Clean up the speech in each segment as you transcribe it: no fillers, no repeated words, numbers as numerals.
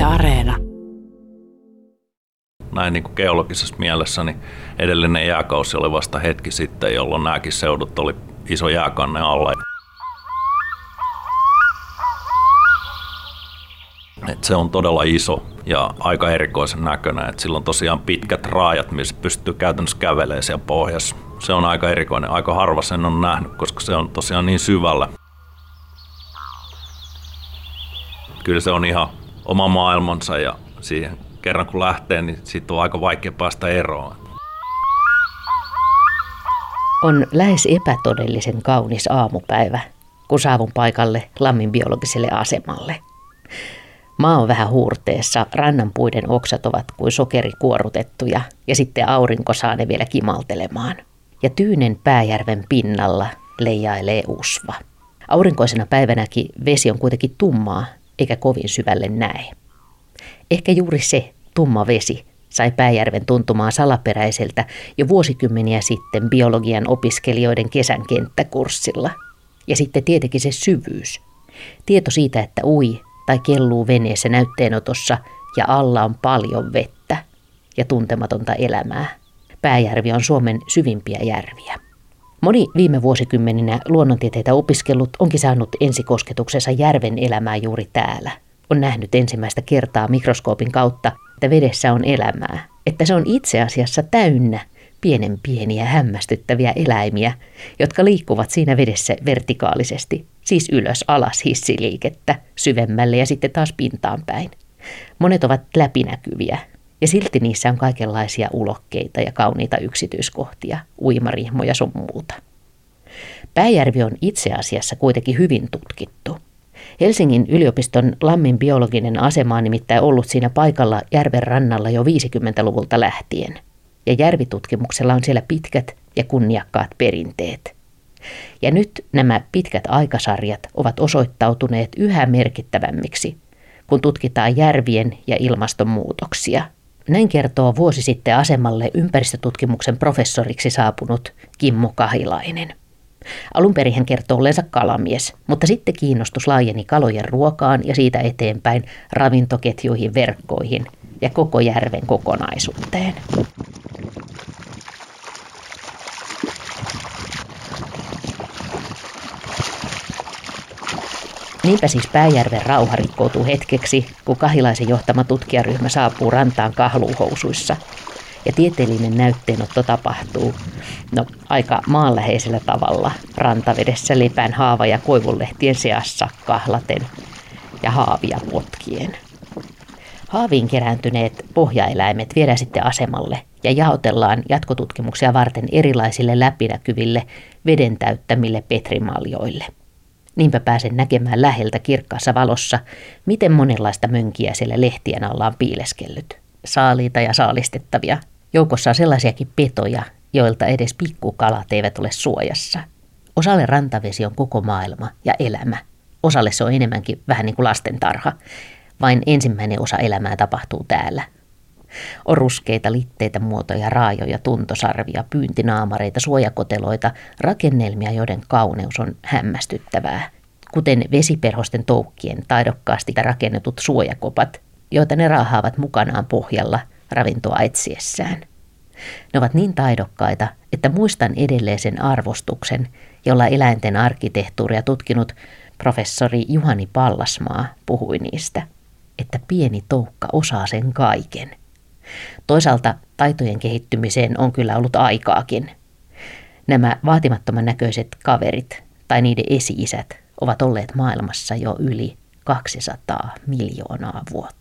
Yle Areena. Näin niin kuin geologisessa mielessä niin edellinen jääkausi oli vasta hetki sitten, jolloin nämäkin seudut oli iso jääkanne alla. Et se on todella iso ja aika erikoisen näköinen. Et sillä on tosiaan pitkät raajat, missä pystyy käytännössä kävelemään siellä pohjassa. Se on aika erikoinen. Aika harva sen on nähnyt, koska se on tosiaan niin syvällä. Kyllä se on ihan oma maailmansa ja siihen kerran kun lähtee, niin siitä on aika vaikea päästä eroon. On lähes epätodellisen kaunis aamupäivä, kun saavun paikalle Lammin biologiselle asemalle. Maa on vähän huurteessa, rannanpuiden oksat ovat kuin sokerikuorutettuja ja sitten aurinko saa ne vielä kimaltelemaan. Ja tyynen Pääjärven pinnalla leijailee usva. Aurinkoisena päivänäkin vesi on kuitenkin tummaa eikä kovin syvälle näe. Ehkä juuri se tumma vesi sai Pääjärven tuntumaan salaperäiseltä jo vuosikymmeniä sitten biologian opiskelijoiden kesän kenttäkurssilla. Ja sitten tietenkin se syvyys. Tieto siitä, että ui tai kelluu veneessä näytteenotossa ja alla on paljon vettä ja tuntematonta elämää. Pääjärvi on Suomen syvimpiä järviä. Moni viime vuosikymmeninä luonnontieteitä opiskellut onkin saanut ensikosketuksensa järven elämää juuri täällä. On nähnyt ensimmäistä kertaa mikroskoopin kautta, että vedessä on elämää. Että se on itse asiassa täynnä pienen pieniä hämmästyttäviä eläimiä, jotka liikkuvat siinä vedessä vertikaalisesti. Siis ylös, alas hissiliikettä, syvemmälle ja sitten taas pintaan päin. Monet ovat läpinäkyviä ja silti niissä on kaikenlaisia ulokkeita ja kauniita yksityiskohtia, uimarihmoja sun muuta. Pääjärvi on itse asiassa kuitenkin hyvin tutkittu. Helsingin yliopiston Lammin biologinen asema on nimittäin ollut siinä paikalla järven rannalla jo 50-luvulta lähtien. Ja järvitutkimuksella on siellä pitkät ja kunniakkaat perinteet. Ja nyt nämä pitkät aikasarjat ovat osoittautuneet yhä merkittävämmiksi, kun tutkitaan järvien ja ilmastonmuutoksia. Näin kertoo vuosi sitten asemalle ympäristötutkimuksen professoriksi saapunut Kimmo Kahilainen. Alun perin hän kertoo olleensa kalamies, mutta sitten kiinnostus laajeni kalojen ruokaan ja siitä eteenpäin ravintoketjuihin, verkkoihin ja koko järven kokonaisuuteen. Niinpä siis Pääjärven rauha rikkoutuu hetkeksi, kun Kahilaisen johtama tutkijaryhmä saapuu rantaan kahluuhousuissa. Ja tieteellinen näytteenotto tapahtuu aika maanläheisellä tavalla rantavedessä lepään haava- ja koivunlehtien seassa kahlaten ja haavia potkien. Haaviin kerääntyneet pohjaeläimet viedään sitten asemalle ja jaotellaan jatkotutkimuksia varten erilaisille läpinäkyville veden täyttämille petrimaljoille. Niinpä pääsen näkemään läheltä kirkkaassa valossa, miten monenlaista mönkiä siellä lehtien alla on piileskellyt. Saaliita ja saalistettavia. Joukossa on sellaisiakin petoja, joilta edes pikkukalat eivät ole suojassa. Osalle rantavesi on koko maailma ja elämä. Osalle se on enemmänkin vähän niin kuin lastentarha. Vain ensimmäinen osa elämää tapahtuu täällä. On ruskeita, litteitä, muotoja, raajoja, tuntosarvia, pyyntinaamareita, suojakoteloita, rakennelmia, joiden kauneus on hämmästyttävää. Kuten vesiperhosten toukkien taidokkaasti rakennetut suojakopat, joita ne raahaavat mukanaan pohjalla ravintoa etsiessään. Ne ovat niin taidokkaita, että muistan edelleen sen arvostuksen, jolla eläinten arkkitehtuuria tutkinut professori Juhani Pallasmaa puhui niistä, että pieni toukka osaa sen kaiken. Toisaalta taitojen kehittymiseen on kyllä ollut aikaakin. Nämä vaatimattoman näköiset kaverit tai niiden esi-isät ovat olleet maailmassa jo yli 200 miljoonaa vuotta.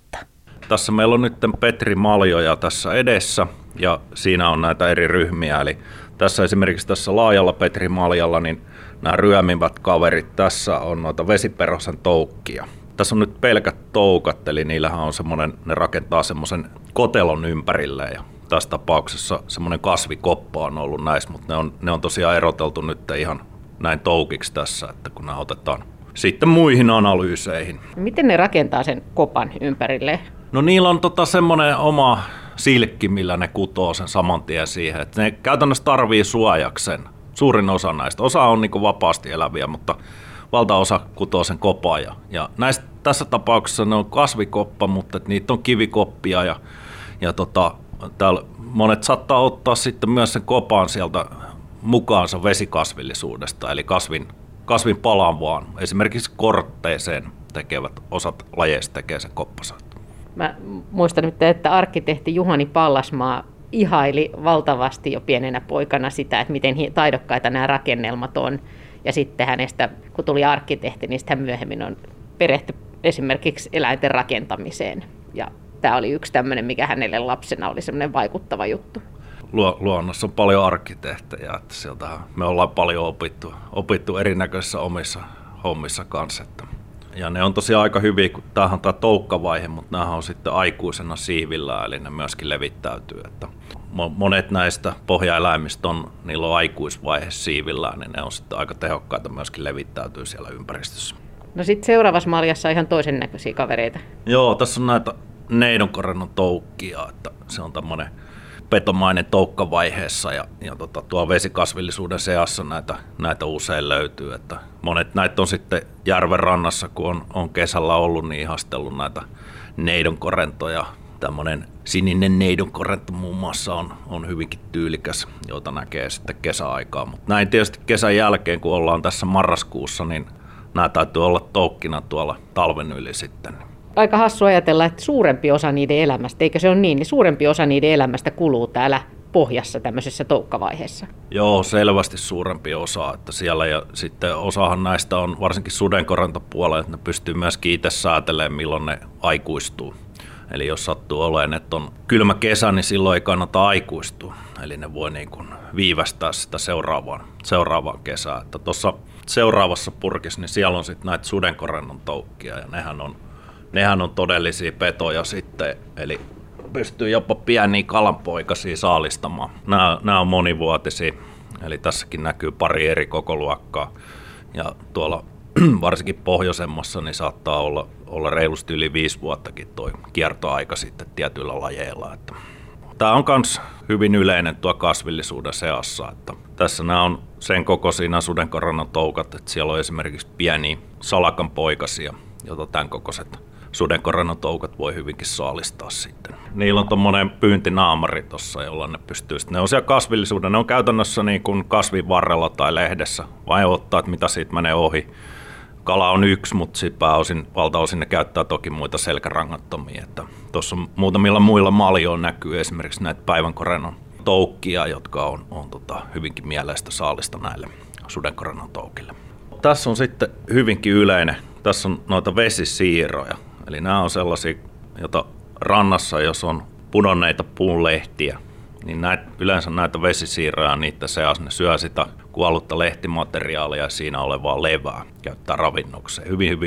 Tässä meillä on nyt petrimaljoja tässä edessä ja siinä on näitä eri ryhmiä. Eli tässä esimerkiksi tässä laajalla petrimaljalla niin nämä ryömivät kaverit, tässä on noita vesiperhosen toukkia. Tässä on nyt pelkät toukat, eli niillähän on semmoinen, ne rakentaa semmoisen kotelon ympärilleen ja tässä tapauksessa semmoinen kasvikoppa on ollut näissä, mutta ne on tosiaan eroteltu nyt ihan näin toukiksi tässä, että kun nämä otetaan sitten muihin analyyseihin. Miten ne rakentaa sen kopan ympärilleen? No niillä on semmoinen oma silkki, millä ne kutoo sen saman tien siihen, että ne käytännössä tarvii suojaksen. Suurin osa näistä. Osa on niin kuin vapaasti eläviä, mutta valtaosa kutoo sen kopaa ja näistä tässä tapauksessa ne on kasvikoppa, mutta niitä on kivikoppia ja täällä monet saattaa ottaa sitten myös sen kopan sieltä mukaansa vesikasvillisuudesta, eli kasvin palan vaan. Esimerkiksi kortteeseen tekevät osat lajeista tekee sen koppansa. Mä muistan nyt, että arkkitehti Juhani Pallasmaa ihaili valtavasti jo pienenä poikana sitä, että miten taidokkaita nämä rakennelmat on. Ja sitten hänestä, kun tuli arkkitehti, niin hän myöhemmin on perehty esimerkiksi eläinten rakentamiseen. Ja tämä oli yksi tämmöinen, mikä hänelle lapsena oli semmoinen vaikuttava juttu. Luonnossa on paljon arkkitehtejä, että sieltä me ollaan paljon opittu erinäköisissä omissa hommissa kanssa. Ja ne on tosiaan aika hyviä, kun tämähän on tämä toukkavaihe, mutta nämähän on sitten aikuisena siivillä, eli ne myöskin levittäytyy. Että monet näistä pohjaeläimistä on, niillä on aikuisvaihe siivillään, niin ne on sitten aika tehokkaita myöskin levittäytyy siellä ympäristössä. No sitten seuraavassa maljassa on ihan toisen näköisiä kavereita. Joo, tässä on näitä neidonkorennon toukkia, että se on tämmöinen petomainen toukkavaiheessa ja tuo vesikasvillisuuden seassa näitä usein löytyy. Että monet näitä on sitten järven rannassa, kun on kesällä ollut, niin ihastellut näitä neidonkorentoja. Tämmöinen sininen neidonkorento muun muassa on hyvinkin tyylikäs, jota näkee sitten kesäaikaa. Mutta näin tietysti kesän jälkeen, kun ollaan tässä marraskuussa, niin nämä täytyy olla toukkina tuolla talven yli sitten. Aika hassu ajatella, että suurempi osa niiden elämästä, eikö se ole niin, niin suurempi osa niiden elämästä kuluu täällä pohjassa tämmöisessä toukkavaiheessa. Joo, selvästi suurempi osa, että siellä ja sitten osahan näistä on varsinkin sudenkorantapuolella, että ne pystyy myöskin itse säätelemään, milloin ne aikuistuu. Eli jos sattuu olemaan, että on kylmä kesä, niin silloin ei kannata aikuistua. Eli ne voi niin kuin viivästää sitä seuraavaan kesään. Että tuossa seuraavassa purkissa, niin siellä on sitten näitä sudenkorennon toukkia ja nehän on todellisia petoja sitten, eli pystyy jopa pieniä kalanpoikasia saalistamaan. Nämä on monivuotisia, eli tässäkin näkyy pari eri kokoluokkaa. Ja tuolla varsinkin pohjoisemmassa niin saattaa olla reilusti yli 5 vuottakin tuo kiertoaika sitten tietyillä lajeilla. Että tämä on myös hyvin yleinen tuo kasvillisuuden seassa. Että tässä nämä on sen kokoisia nämä sudenkorennon toukat, että siellä on esimerkiksi pieniä salakanpoikasia, joita tämän kokoiset sudenkorennon toukat voi hyvinkin saalistaa sitten. Niillä on tommoinen pyyntinaamari tuossa, jolla ne pystyy sitten. Ne on siellä kasvillisuuden, ne on käytännössä niin kuin kasvin varrella tai lehdessä. Vai ottaa, että mitä siitä menee ohi. Kala on yksi, mutta valtaosin ne käyttää toki muita selkärangattomia. Tuossa muutamilla muilla maljoilla näkyy esimerkiksi näitä päivänkorennon toukkia, jotka on hyvinkin mieleistä saalista näille sudenkorennon toukille. Tässä on sitten hyvinkin yleinen. Tässä on noita vesisiiroja, eli nämä on sellaisia, joita rannassa, jos on pudonneita puun lehtiä, niin yleensä näitä vesisiiroja, niiden seassa ne syö sitä kuollutta lehtimateriaalia ja siinä olevaa levää käyttää ravinnokseen. Hyvin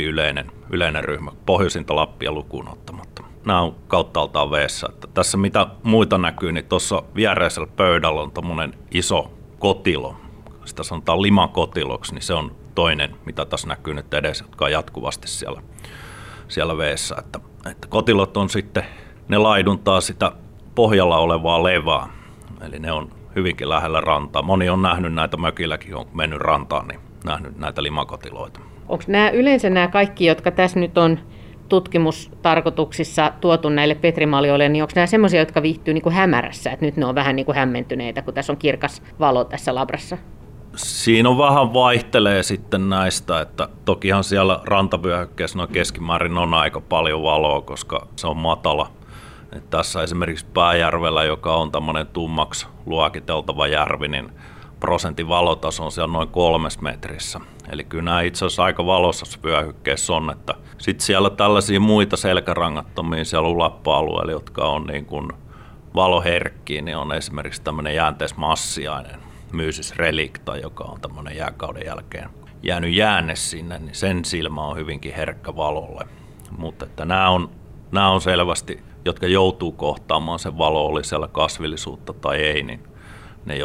yleinen ryhmä, pohjoisinta Lappia lukuun ottamatta. Nämä on kauttaaltaan veessä. Että tässä mitä muita näkyy, niin tuossa viereisellä pöydällä on tommoinen iso kotilo, sitä sanotaan limakotiloksi, niin se on toinen, mitä tässä näkyy nyt edes, jotka on jatkuvasti siellä veessä. Että kotilot on sitten, ne laiduntaa sitä pohjalla olevaa levää, eli ne on hyvinkin lähellä rantaa. Moni on nähnyt näitä mökilläkin, on mennyt rantaan, niin nähnyt näitä limakotiloita. Onko nämä yleensä nämä kaikki, jotka tässä nyt on tutkimustarkoituksissa tuotu näille petrimaljoille, niin onko nämä semmoisia, jotka viihtyy niin kuin hämärässä, että nyt ne on vähän niin kuin hämmentyneitä, kun tässä on kirkas valo tässä labrassa? Siinä on vähän vaihtelee sitten näistä, että tokihan siellä rantavyöhykkeessä noin keskimäärin on aika paljon valoa, koska se on matala. Et tässä esimerkiksi Pääjärvellä, joka on tämmöinen tummaksi luokiteltava järvi, niin prosentin valotaso on siellä noin 3 metrissä. Eli kyllä nämä itse asiassa aika valossa vyöhykkeessä on. Sitten siellä tällaisia muita selkärangattomia siellä ulappa-alueilla, jotka on niin kuin valoherkkiä, niin on esimerkiksi tämmöinen jäänteismassiainen Mysis relicta, joka on tämmöinen jääkauden jälkeen jäänyt jäänne sinne, niin sen silmä on hyvinkin herkkä valolle. Mutta että nämä on selvästi, jotka joutuu kohtaamaan sen valo, oli siellä kasvillisuutta tai ei, niin ne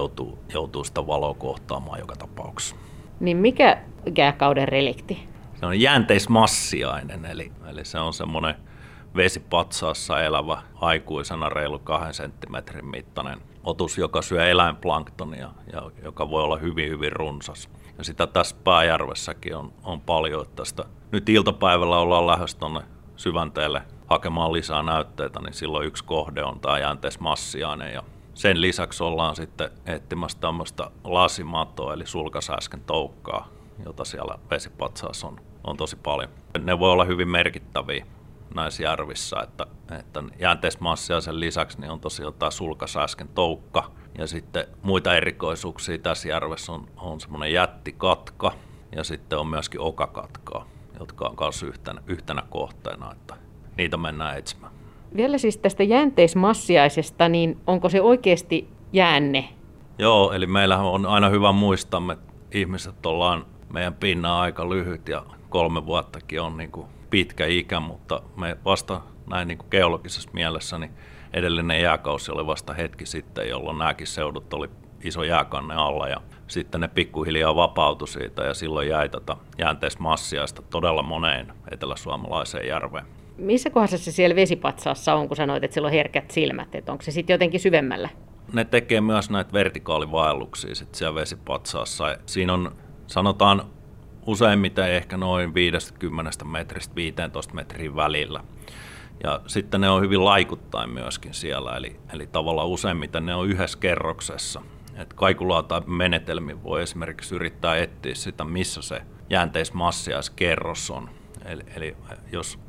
joutuu sitä valoa kohtaamaan joka tapauksessa. Niin mikä jääkauden relikti? Se on jäänteismassiainen, eli se on semmoinen vesipatsaassa elävä aikuisena reilu 2 senttimetrin mittainen otus, joka syö eläinplanktonia ja joka voi olla hyvin runsas. Ja sitä tässä Pääjärvessäkin on paljon. Tästä. Nyt iltapäivällä ollaan lähes tuonne Syvänteelle hakemaan lisää näytteitä, niin silloin yksi kohde on tämä jänteismassiainen. Ja sen lisäksi ollaan sitten etsimässä tämmöistä lasimatoa, eli sulkasäisken toukkaa, jota siellä vesipatsaassa on tosi paljon. Ne voi olla hyvin merkittäviä näissä järvissä, että jänteismassiaisen lisäksi niin on tosiaan tämä sulkasäisken toukka. Ja sitten muita erikoisuuksia tässä järvessä on semmoinen jättikatka ja sitten on myöskin okakatkaa, jotka on myös yhtenä kohteena, että niitä mennään etsimään. Vielä siis tästä jänteismassiaisesta, niin onko se oikeasti jäänne? Joo, eli meillähän on aina hyvä muistaa, me ihmiset ollaan meidän pinnan aika lyhyt ja 3 vuottakin on niin kuin pitkä ikä, mutta me vasta näin niin kuin geologisessa mielessä niin edellinen jääkausi oli vasta hetki sitten, jolloin nämäkin seudut oli iso jääkanne alla ja sitten ne pikkuhiljaa vapautui siitä ja silloin jäi tätä jänteismassiaista todella moneen eteläsuomalaiseen järveen. Missä kohdassa se siellä vesipatsaassa on, kun sanoit, että sillä on herkät silmät, että onko se sitten jotenkin syvemmällä? Ne tekee myös näitä vertikaalivaelluksia sit siellä vesipatsaassa. Siinä on, sanotaan, useimmiten ehkä noin 50 metristä 15 metrin välillä. Ja sitten ne on hyvin laikuttain myöskin siellä, eli tavallaan useimmiten ne on yhdessä kerroksessa. Et kaikulaa tai menetelmin voi esimerkiksi yrittää etsiä sitä, missä se jänteismassiaiskerros on. Eli jos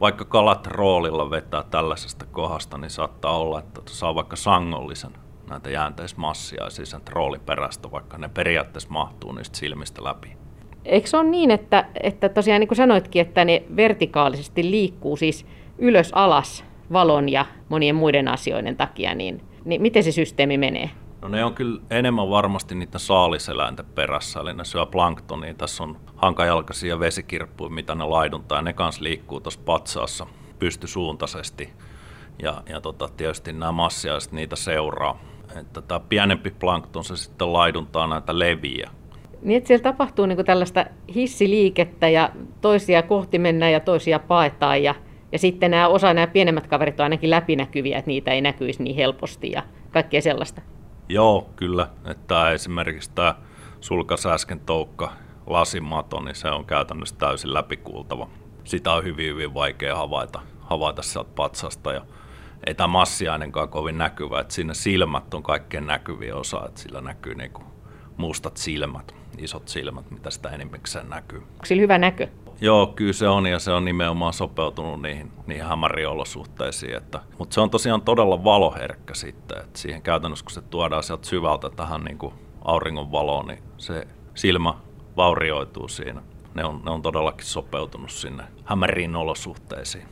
vaikka kalat roolilla vetää tällaisesta kohdasta, niin saattaa olla, että saa vaikka sangollisen näitä jänteismassiaisia sen roolin perästä, vaikka ne periaatteessa mahtuu niistä silmistä läpi. Eikö se ole niin, että tosiaan niin kuin sanoitkin, että ne vertikaalisesti liikkuu siis ylös alas valon ja monien muiden asioiden takia, niin miten se systeemi menee? No ne on kyllä enemmän varmasti niitä saaliseläinten perässä, eli ne syö planktonia. Tässä on hankajalkaisia vesikirppuja, mitä ne laiduntaa, ja ne kanssa liikkuu tuossa patsaassa pystysuuntaisesti. Ja tietysti nämä massiaiset niitä seuraa. Että tämä pienempi plankton se sitten laiduntaa näitä leviä. Niin, että siellä tapahtuu niin kuin tällaista hissiliikettä, ja toisia kohti mennään ja toisia paetaan, ja sitten nämä pienemmät kaverit on ainakin läpinäkyviä, että niitä ei näkyisi niin helposti ja kaikkea sellaista. Joo, kyllä. Että esimerkiksi tämä sulkasäisken toukka lasimato, niin se on käytännössä täysin läpikuultava. Sitä on hyvin, hyvin vaikea havaita sieltä patsasta. Ja ei tämä massiainenkaan kovin näkyvä. Että siinä silmät on kaikkein näkyviä osa, että sillä näkyy niin kuin mustat silmät, isot silmät, mitä sitä enimmäkseen näkyy. Onko sillä hyvä näkö? Joo, kyllä se on, ja se on nimenomaan sopeutunut niihin hämäriin olosuhteisiin. Mutta se on tosiaan todella valoherkkä sitten. Et siihen käytännössä, kun se tuodaan sieltä syvältä tähän niin kuin auringon valoon, niin se silmä vaurioituu siinä. Ne on todellakin sopeutunut sinne hämäriin olosuhteisiin.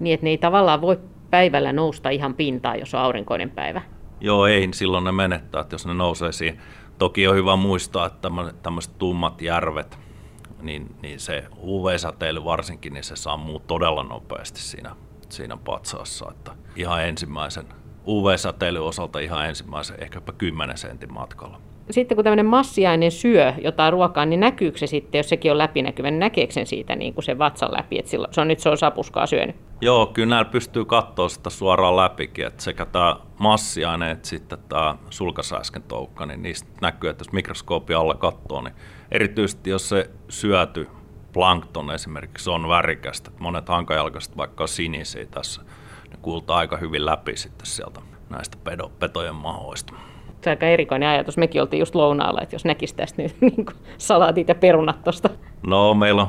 Niin, että ne ei tavallaan voi päivällä nousta ihan pintaan, jos on aurinkoinen päivä? Joo, ei. Silloin ne menettää, että jos ne nousee siihen. Toki on hyvä muistaa, että tämmöiset tummat järvet, niin se UV-säteily varsinkin, niin se sammuu todella nopeasti siinä patsaassa. Että ihan ensimmäisen UV-säteilyn osalta ihan ensimmäisen ehkäpä 10 sentin matkalla. Sitten kun tämmöinen massiainen syö jotain ruokaa, niin näkyykö se sitten, jos sekin on läpinäkyvä, niin näkeekö sen siitä niin kuin sen vatsan läpi, että silloin, se on sapuskaa syönyt? Joo, kyllä näillä pystyy katsoa sitä suoraan läpikin, että sekä tämä massiainen että sitten tämä sulkasäisken toukka, niin niistä näkyy, että jos mikroskoopin alla katsoo, niin erityisesti jos se syöty plankton esimerkiksi on värikästä, monet hankajalkaiset vaikka on sinisiä tässä, ne kuultaa aika hyvin läpi sitten sieltä näistä petojen mahoista. Se on aika erikoinen ajatus. Mekin oltiin just lounaalla, että jos näkisi tästä nyt niin salaatit ja perunat tuosta. No, meillä on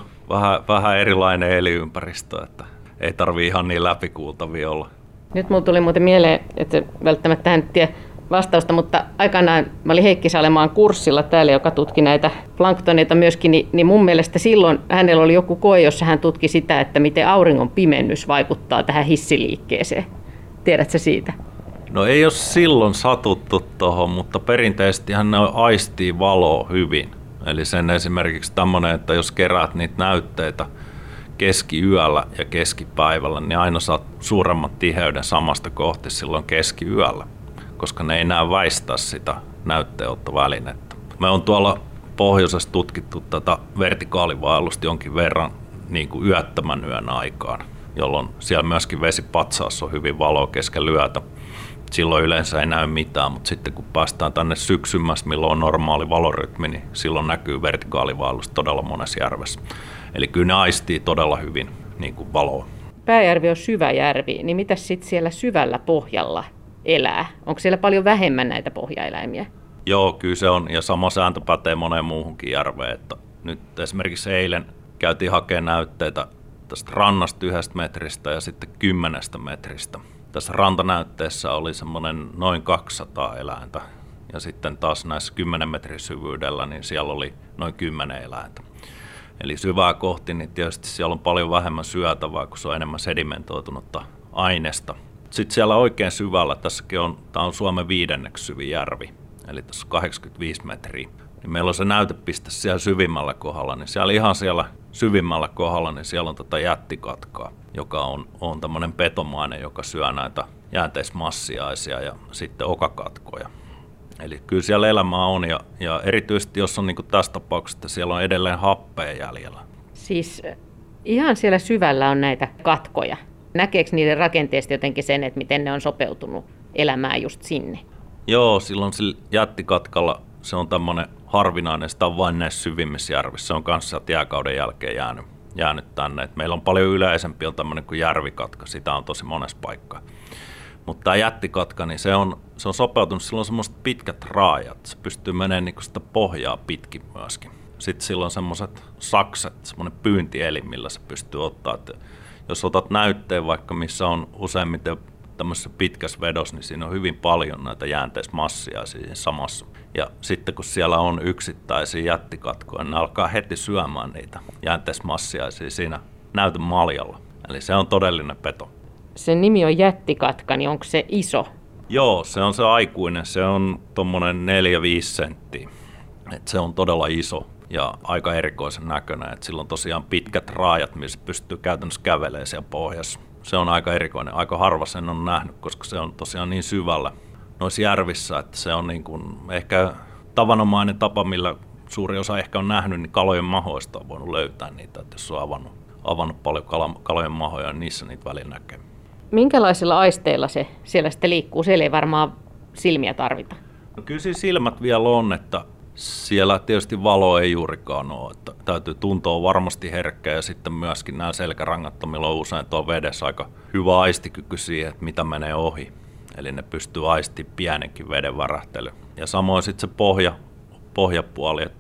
vähän erilainen elinympäristö, että ei tarvitse ihan niin läpikuultavia olla. Nyt mulle tuli muuten mieleen, että välttämättä tähän nyt tiedä vastausta, mutta aikanaan mä olin Heikki Salemaan kurssilla täällä, joka tutki näitä planktoneita myöskin, niin mun mielestä silloin hänellä oli joku koe, jossa hän tutki sitä, että miten auringon pimennys vaikuttaa tähän hissiliikkeeseen. Tiedätkö siitä? No ei ole silloin satuttu tuohon, mutta perinteisestihan ne aistii valoa hyvin. Eli sen esimerkiksi tämmöinen, että jos keräät niitä näytteitä keskiyöllä ja keskipäivällä, niin aina saat suuremmat tiheyden samasta kohti silloin keskiyöllä, koska ne ei enää väistää sitä näytteenottovälinettä. Me on tuolla pohjoisessa tutkittu tätä vertikaalivaellusta jonkin verran niin kuin yöttömän yön aikaan, jolloin siellä myöskin vesipatsaassa on hyvin valoa keskellä yötä. silloin yleensä ei näy mitään, mutta sitten kun päästään tänne syksymässä, milloin on normaali valorytmi, niin silloin näkyy vertikaalivaellus todella monessa järvessä. Eli kyllä ne aistii todella hyvin niin kuin valoa. Pääjärvi on syvä järvi, niin mitä sitten siellä syvällä pohjalla elää? Onko siellä paljon vähemmän näitä pohjaeläimiä? Joo, kyllä se on, ja sama sääntö pätee moneen muuhunkin järveen. Että nyt esimerkiksi eilen käytiin hakemaan näytteitä tästä rannasta 1 metristä ja sitten 10 metristä. Tässä rantanäytteessä oli semmoinen noin 200 eläintä, ja sitten taas näissä 10 metrin syvyydellä, niin siellä oli noin 10 eläintä. Eli syvää kohti, niin tietysti siellä on paljon vähemmän syötävää, kun se on enemmän sedimentoitunutta aineesta. Sitten siellä oikein syvällä, tässäkin on, tämä on Suomen 5. syvin järvi, eli tässä on 85 metriä. Niin meillä on se näytepiste siellä syvimmällä kohdalla, niin siellä ihan siellä syvimmällä kohdalla, niin siellä on tätä jättikatkaa, joka on tämmöinen petomainen, joka syö näitä jänteismassiaisia ja sitten okakatkoja. Eli kyllä siellä elämää on, ja erityisesti jos on niin kuin tässä tapauksessa, että siellä on edelleen happea jäljellä. Siis ihan siellä syvällä on näitä katkoja. Näkeekö niiden rakenteesta jotenkin sen, että miten ne on sopeutunut elämään just sinne? Joo, silloin sillä jättikatkalla se on tämmöinen harvinainen, sitä on vain näissä syvimmissä järvissä. Se on kanssa jääkauden jälkeen jäänyt tänne. Et meillä on paljon yleisempi on tämmöinen kuin järvikatka, sitä on tosi monessa paikkaa. Mutta tämä jättikatka, niin se on sopeutunut, sillä on semmoiset pitkät raajat, se pystyy menemään niin kuin sitä pohjaa pitkin myöskin. Sitten sillä on semmoiset sakset, semmoinen pyyntielin, millä se pystyy ottaa. Et jos otat näytteen vaikka, missä on useimmiten tämmöisessä pitkässä vedossa, niin siinä on hyvin paljon näitä jäänteismassia siihen samassa. Ja sitten kun siellä on yksittäisiä jättikatkoja, ne alkaa heti syömään niitä jäänteismassiaisia siinä näytön maljalla. Eli se on todellinen peto. Sen nimi on jättikatka, niin onko se iso? Joo, se on se aikuinen. Se on tuommoinen 4-5 senttiä. Et se on todella iso ja aika erikoisen näköinen. Et sillä on tosiaan pitkät raajat, missä pystyy käytännössä kävelemään siellä pohjassa. Se on aika erikoinen. Aika harva sen on nähnyt, koska se on tosiaan niin syvällä noissa järvissä, että se on niin kuin ehkä tavanomainen tapa, millä suuri osa ehkä on nähnyt, niin kalojen mahoista on voinut löytää niitä. Et jos on avannut paljon kalojen mahoja, niin niissä niitä välillä näkee. Minkälaisilla aisteilla se siellä sitten liikkuu? Siellä ei varmaan silmiä tarvita. No kyllä siinä silmät vielä on, että siellä tietysti valo ei juurikaan ole. Että täytyy tuntoa varmasti herkkä, ja sitten myöskin nämä selkärangattomilla on usein tuolla vedessä aika hyvä aistikyky siihen, että mitä menee ohi. Eli ne pystyy aistimaan pienenkin veden värähtely. Ja samoin sitten se pohjapuoli, että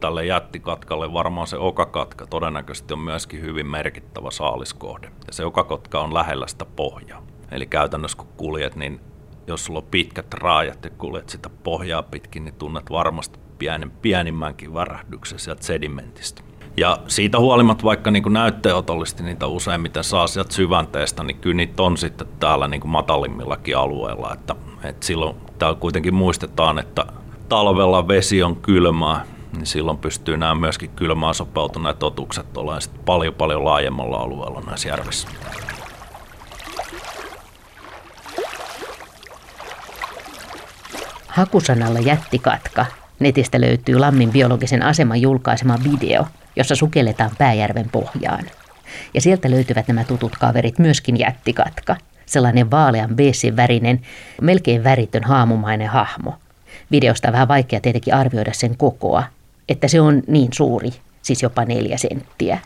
tälle jättikatkalle varmaan se okakatka todennäköisesti on myöskin hyvin merkittävä saaliskohde. Ja se okakatka on lähellä sitä pohjaa. Eli käytännössä kun kuljet, niin jos sulla on pitkät raajat ja kuljet sitä pohjaa pitkin, niin tunnet varmasti pienimmänkin värähdyksen sieltä sedimentistä. Ja siitä huolimatta, vaikka niin kuin näytteenotollisesti niitä useimmiten saa sieltä syvänteestä, niin kyllä niitä on sitten täällä niin kuin matalimmillakin alueilla. Että silloin täällä kuitenkin muistetaan, että talvella vesi on kylmää, niin silloin pystyy nämä myöskin kylmään sopeutuneet otukset olemaan sitten paljon laajemmalla alueella näissä järvissä. Hakusanalla jättikatka. Netistä löytyy Lammin biologisen aseman julkaisema video, jossa sukelletaan Pääjärven pohjaan. Ja sieltä löytyvät nämä tutut kaverit myöskin jättikatka. Sellainen vaalean beessin värinen, melkein väritön haamumainen hahmo. Videosta on vähän vaikea tietenkin arvioida sen kokoa, että se on niin suuri, siis jopa 4 senttiä.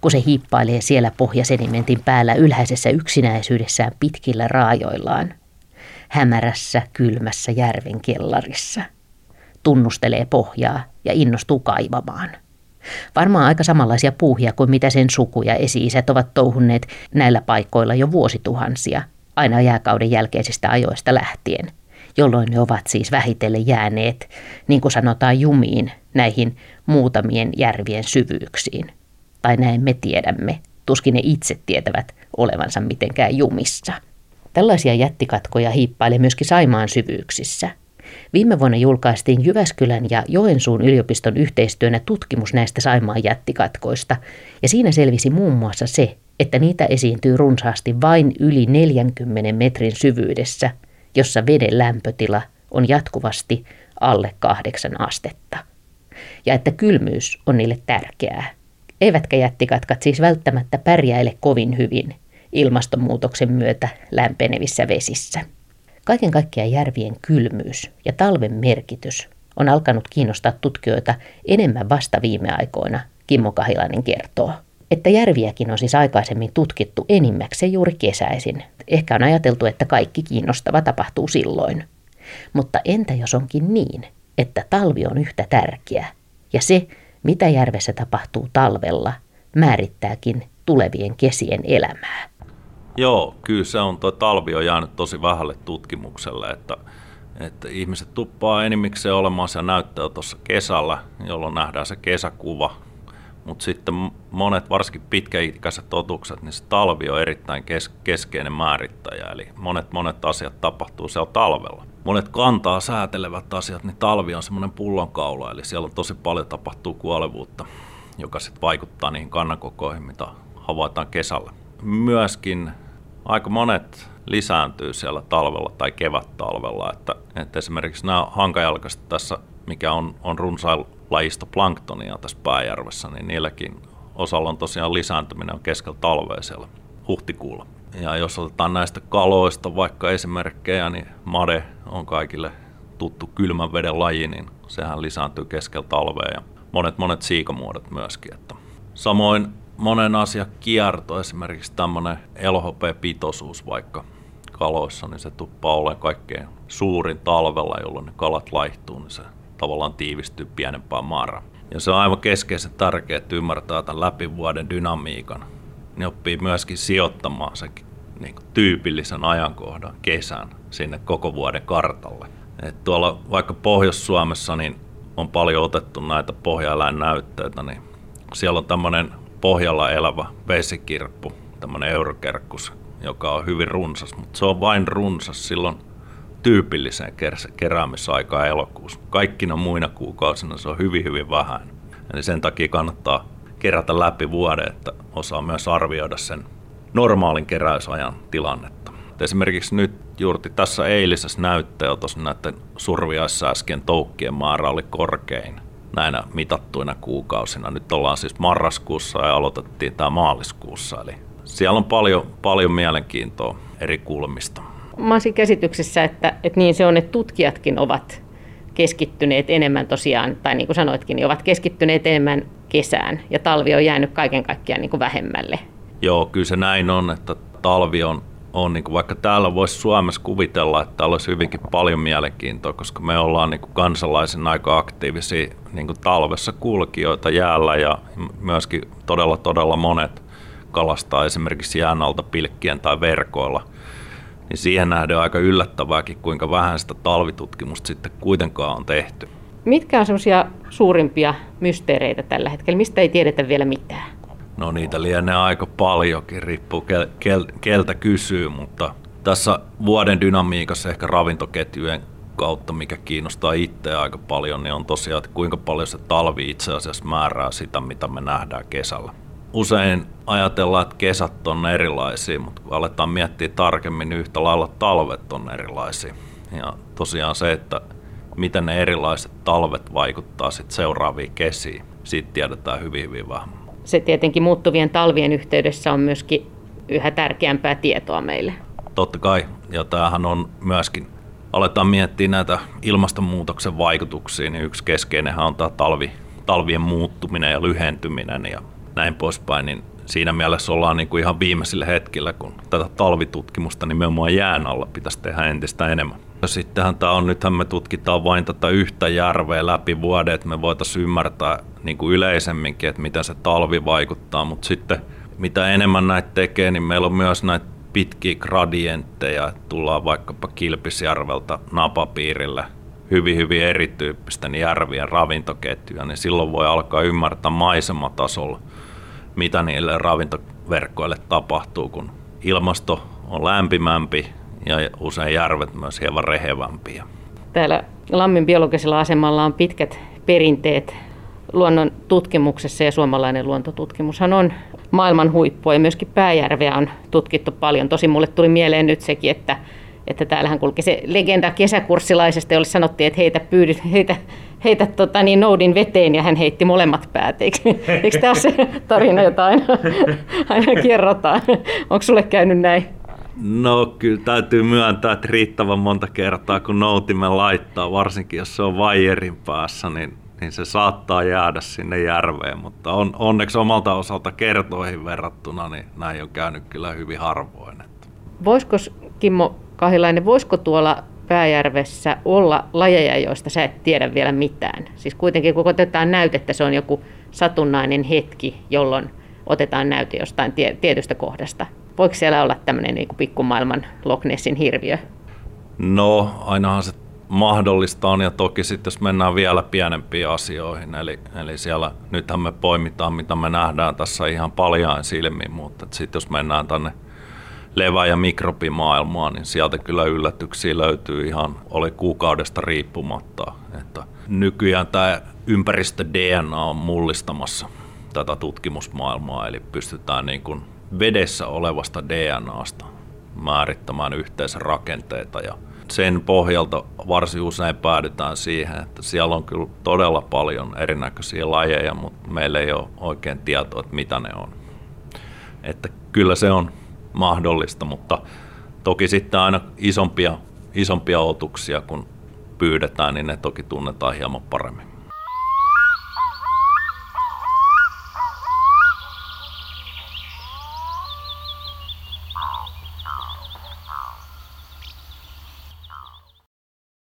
Kun se hiippailee siellä pohjasedimentin päällä ylhäisessä yksinäisyydessään pitkillä raajoillaan. Hämärässä, kylmässä järven kellarissa. Tunnustelee pohjaa ja innostuu kaivamaan. Varmaan aika samanlaisia puuhia kuin mitä sen suku ja esi-isät ovat touhunneet näillä paikoilla jo vuosituhansia, aina jääkauden jälkeisistä ajoista lähtien, jolloin ne ovat siis vähitellen jääneet, niin kuin sanotaan, jumiin näihin muutamien järvien syvyyksiin. Tai näin me tiedämme, tuskin ne itse tietävät olevansa mitenkään jumissa. Tällaisia jättikatkoja hiippailee myöskin Saimaan syvyyksissä. Viime vuonna julkaistiin Jyväskylän ja Joensuun yliopiston yhteistyönä tutkimus näistä Saimaan jättikatkoista, ja siinä selvisi muun muassa se, että niitä esiintyy runsaasti vain yli 40 metrin syvyydessä, jossa veden lämpötila on jatkuvasti alle 8 astetta. Ja että kylmyys on niille tärkeää. Eivätkä jättikatkat siis välttämättä pärjäile kovin hyvin ilmastonmuutoksen myötä lämpenevissä vesissä. Kaiken kaikkiaan järvien kylmyys ja talven merkitys on alkanut kiinnostaa tutkijoita enemmän vasta viime aikoina, Kimmo Kahilainen kertoo. Että järviäkin on siis aikaisemmin tutkittu enimmäkseen juuri kesäisin. Ehkä on ajateltu, että kaikki kiinnostava tapahtuu silloin. Mutta entä jos onkin niin, että talvi on yhtä tärkeä ja se, mitä järvessä tapahtuu talvella, määrittääkin tulevien kesien elämää? Joo, kyllä se on. Tuo talvi on jäänyt tosi vähälle tutkimukselle, että ihmiset tuppaa enimmikseen olemaan se näyttää tuossa kesällä, jolloin nähdään se kesäkuva. Mutta sitten monet, varsinkin pitkäikäiset otukset, niin se talvi on erittäin keskeinen määrittäjä, eli monet asiat tapahtuu siellä talvella. Monet kantaa säätelevät asiat, niin talvi on semmoinen pullonkaula, eli siellä on tosi paljon tapahtuu kuolevuutta, joka sitten vaikuttaa niihin kannankokoihin, mitä havaitaan kesällä. Myöskin aika monet lisääntyy siellä talvella tai kevättalvella, että esimerkiksi nämä hankajalkaiset tässä, mikä on runsailla lajista planktonia tässä Pääjärvessä, niin niilläkin osalla on tosiaan lisääntyminen on keskellä talvea siellä huhtikuulla. Ja jos otetaan näistä kaloista vaikka esimerkkejä, niin made on kaikille tuttu kylmän veden laji, niin sehän lisääntyy keskellä talvea ja monet siikamuodot myöskin. Että samoin monen asia kierto, esimerkiksi tämmöinen LHP-pitoisuus vaikka kaloissa, niin se tuppaa olemaan kaikkein suurin talvella, jolloin ne kalat laihtuu, niin se tavallaan tiivistyy pienempään maaraan. Ja se on aivan keskeisen tärkeää, että ymmärtää tämän läpi vuoden dynamiikan. Ne oppii myöskin sijoittamaan sen niin kuin tyypillisen ajankohdan kesän sinne koko vuoden kartalle. Et tuolla vaikka Pohjois-Suomessa niin on paljon otettu näitä pohjaeläinnäytteitä, niin siellä on tämmöinen pohjalla elävä vesikirppu, tämmöinen eurokerkkus, joka on hyvin runsas, mutta se on vain runsas silloin tyypilliseen keräämisaikaan elokuussa. Kaikkina muina kuukausina se on hyvin vähän. Eli sen takia kannattaa kerätä läpi vuoden, että osaa myös arvioida sen normaalin keräysajan tilannetta. Et esimerkiksi nyt juuri tässä eilisessä näytteenotossa näiden surviaissääskien toukkien määrä oli korkein näinä mitattuina kuukausina. Nyt ollaan siis marraskuussa ja aloitettiin tämä maaliskuussa. Eli siellä on paljon mielenkiintoa eri kulmista. Mä olisin käsityksessä, että niin se on, että tutkijatkin ovat keskittyneet enemmän tosiaan, tai niin kuin sanoitkin, niin ovat keskittyneet enemmän kesään, ja talvi on jäänyt kaiken kaikkiaan niin kuin vähemmälle. Joo, kyllä se näin on, että talvi on niin kuin vaikka täällä voisi Suomessa kuvitella, että täällä olisi hyvinkin paljon mielenkiintoa, koska me ollaan niin kuin kansalaisen aika aktiivisia niin kuin talvessa kulkijoita jäällä, ja myöskin todella monet kalastaa esimerkiksi jään alta pilkkien tai verkoilla. Niin siihen nähden on aika yllättävääkin, kuinka vähän sitä talvitutkimusta sitten kuitenkaan on tehty. Mitkä on semmoisia suurimpia mysteereitä tällä hetkellä? Mistä ei tiedetä vielä mitään? No niitä lienee aika paljonkin, riippuu keltä kysyy, mutta tässä vuoden dynamiikassa ehkä ravintoketjujen kautta, mikä kiinnostaa itseä aika paljon, niin on tosiaan, että kuinka paljon se talvi itse asiassa määrää sitä, mitä me nähdään kesällä. Usein ajatellaan, että kesät on erilaisia, mutta kun aletaan miettiä tarkemmin, niin yhtä lailla talvet on erilaisia. Ja tosiaan se, että miten ne erilaiset talvet vaikuttaa sitten seuraaviin kesiin, siitä tiedetään hyvin vähän. Se tietenkin muuttuvien talvien yhteydessä on myöskin yhä tärkeämpää tietoa meille. Totta kai, ja tämähän on myöskin, aletaan miettiä näitä ilmastonmuutoksen vaikutuksia, niin yksi keskeinenhän on tämä talvien muuttuminen ja lyhentyminen ja näin poispäin, niin siinä mielessä ollaan niin kuin ihan viimeisillä hetkillä, kun tätä talvitutkimusta nimenomaan jään alla pitäisi tehdä entistä enemmän. Sittenhän tämä on, nythän me tutkitaan vain tätä yhtä järveä läpi vuoden, että me voitaisiin ymmärtää niin kuin yleisemminkin, että miten se talvi vaikuttaa, mutta sitten mitä enemmän näitä tekee, niin meillä on myös näitä pitkiä gradientteja, että tullaan vaikkapa Kilpisjärveltä napapiirille hyvin erityyppisten järvien ravintoketjuja, niin silloin voi alkaa ymmärtää maisematasolla, mitä niille ravintoverkkoille tapahtuu, kun ilmasto on lämpimämpi ja usein järvet myös hieman rehevämpiä. Täällä Lammin biologisella asemalla on pitkät perinteet luonnon tutkimuksessa ja suomalainen luontotutkimushan on maailman huippua ja myöskin Pääjärveä on tutkittu paljon. Tosin mulle tuli mieleen nyt sekin, että täällähän kulki se legenda kesäkurssilaisesta, jolle sanottiin, että heitä noudin veteen, ja hän heitti molemmat päät. Eikö tämä ole se tarina, jota aina kerrotaan? Onko sulle käynyt näin? No kyllä täytyy myöntää, että riittävän monta kertaa kun noutimen laittaa, varsinkin jos se on vaijerin päässä, niin se saattaa jäädä sinne järveen, mutta onneksi omalta osalta kertoihin verrattuna, niin näin on käynyt kyllä hyvin harvoin. Voisiko, Kimmo Kahilainen, tuolla Pääjärvessä olla lajeja, joista sä et tiedä vielä mitään? Siis kuitenkin kun otetaan näytettä, se on joku satunnainen hetki, jolloin otetaan näyte jostain tietystä kohdasta. Voiko siellä olla tämmöinen niin kuin pikkumaailman Loch Nessin hirviö? No, ainahan se mahdollista on, ja toki sitten jos mennään vielä pienempiin asioihin, eli siellä nythän me poimitaan, mitä me nähdään tässä ihan paljain silmiin, mutta sitten jos mennään tänne levä- ja mikrobimaailmaan, niin sieltä kyllä yllätyksiä löytyy ihan kuukaudesta riippumatta. Että nykyään tämä ympäristö-DNA on mullistamassa tätä tutkimusmaailmaa, eli pystytään niin kuin vedessä olevasta DNAsta määrittämään yhteisen rakenteita, ja sen pohjalta varsin usein päädytään siihen, että siellä on kyllä todella paljon erinäköisiä lajeja, mutta meillä ei ole oikein tietoa, että mitä ne on. Että kyllä se on mahdollista, mutta toki sitten aina isompia otuksia, kun pyydetään, niin ne toki tunnetaan hieman paremmin.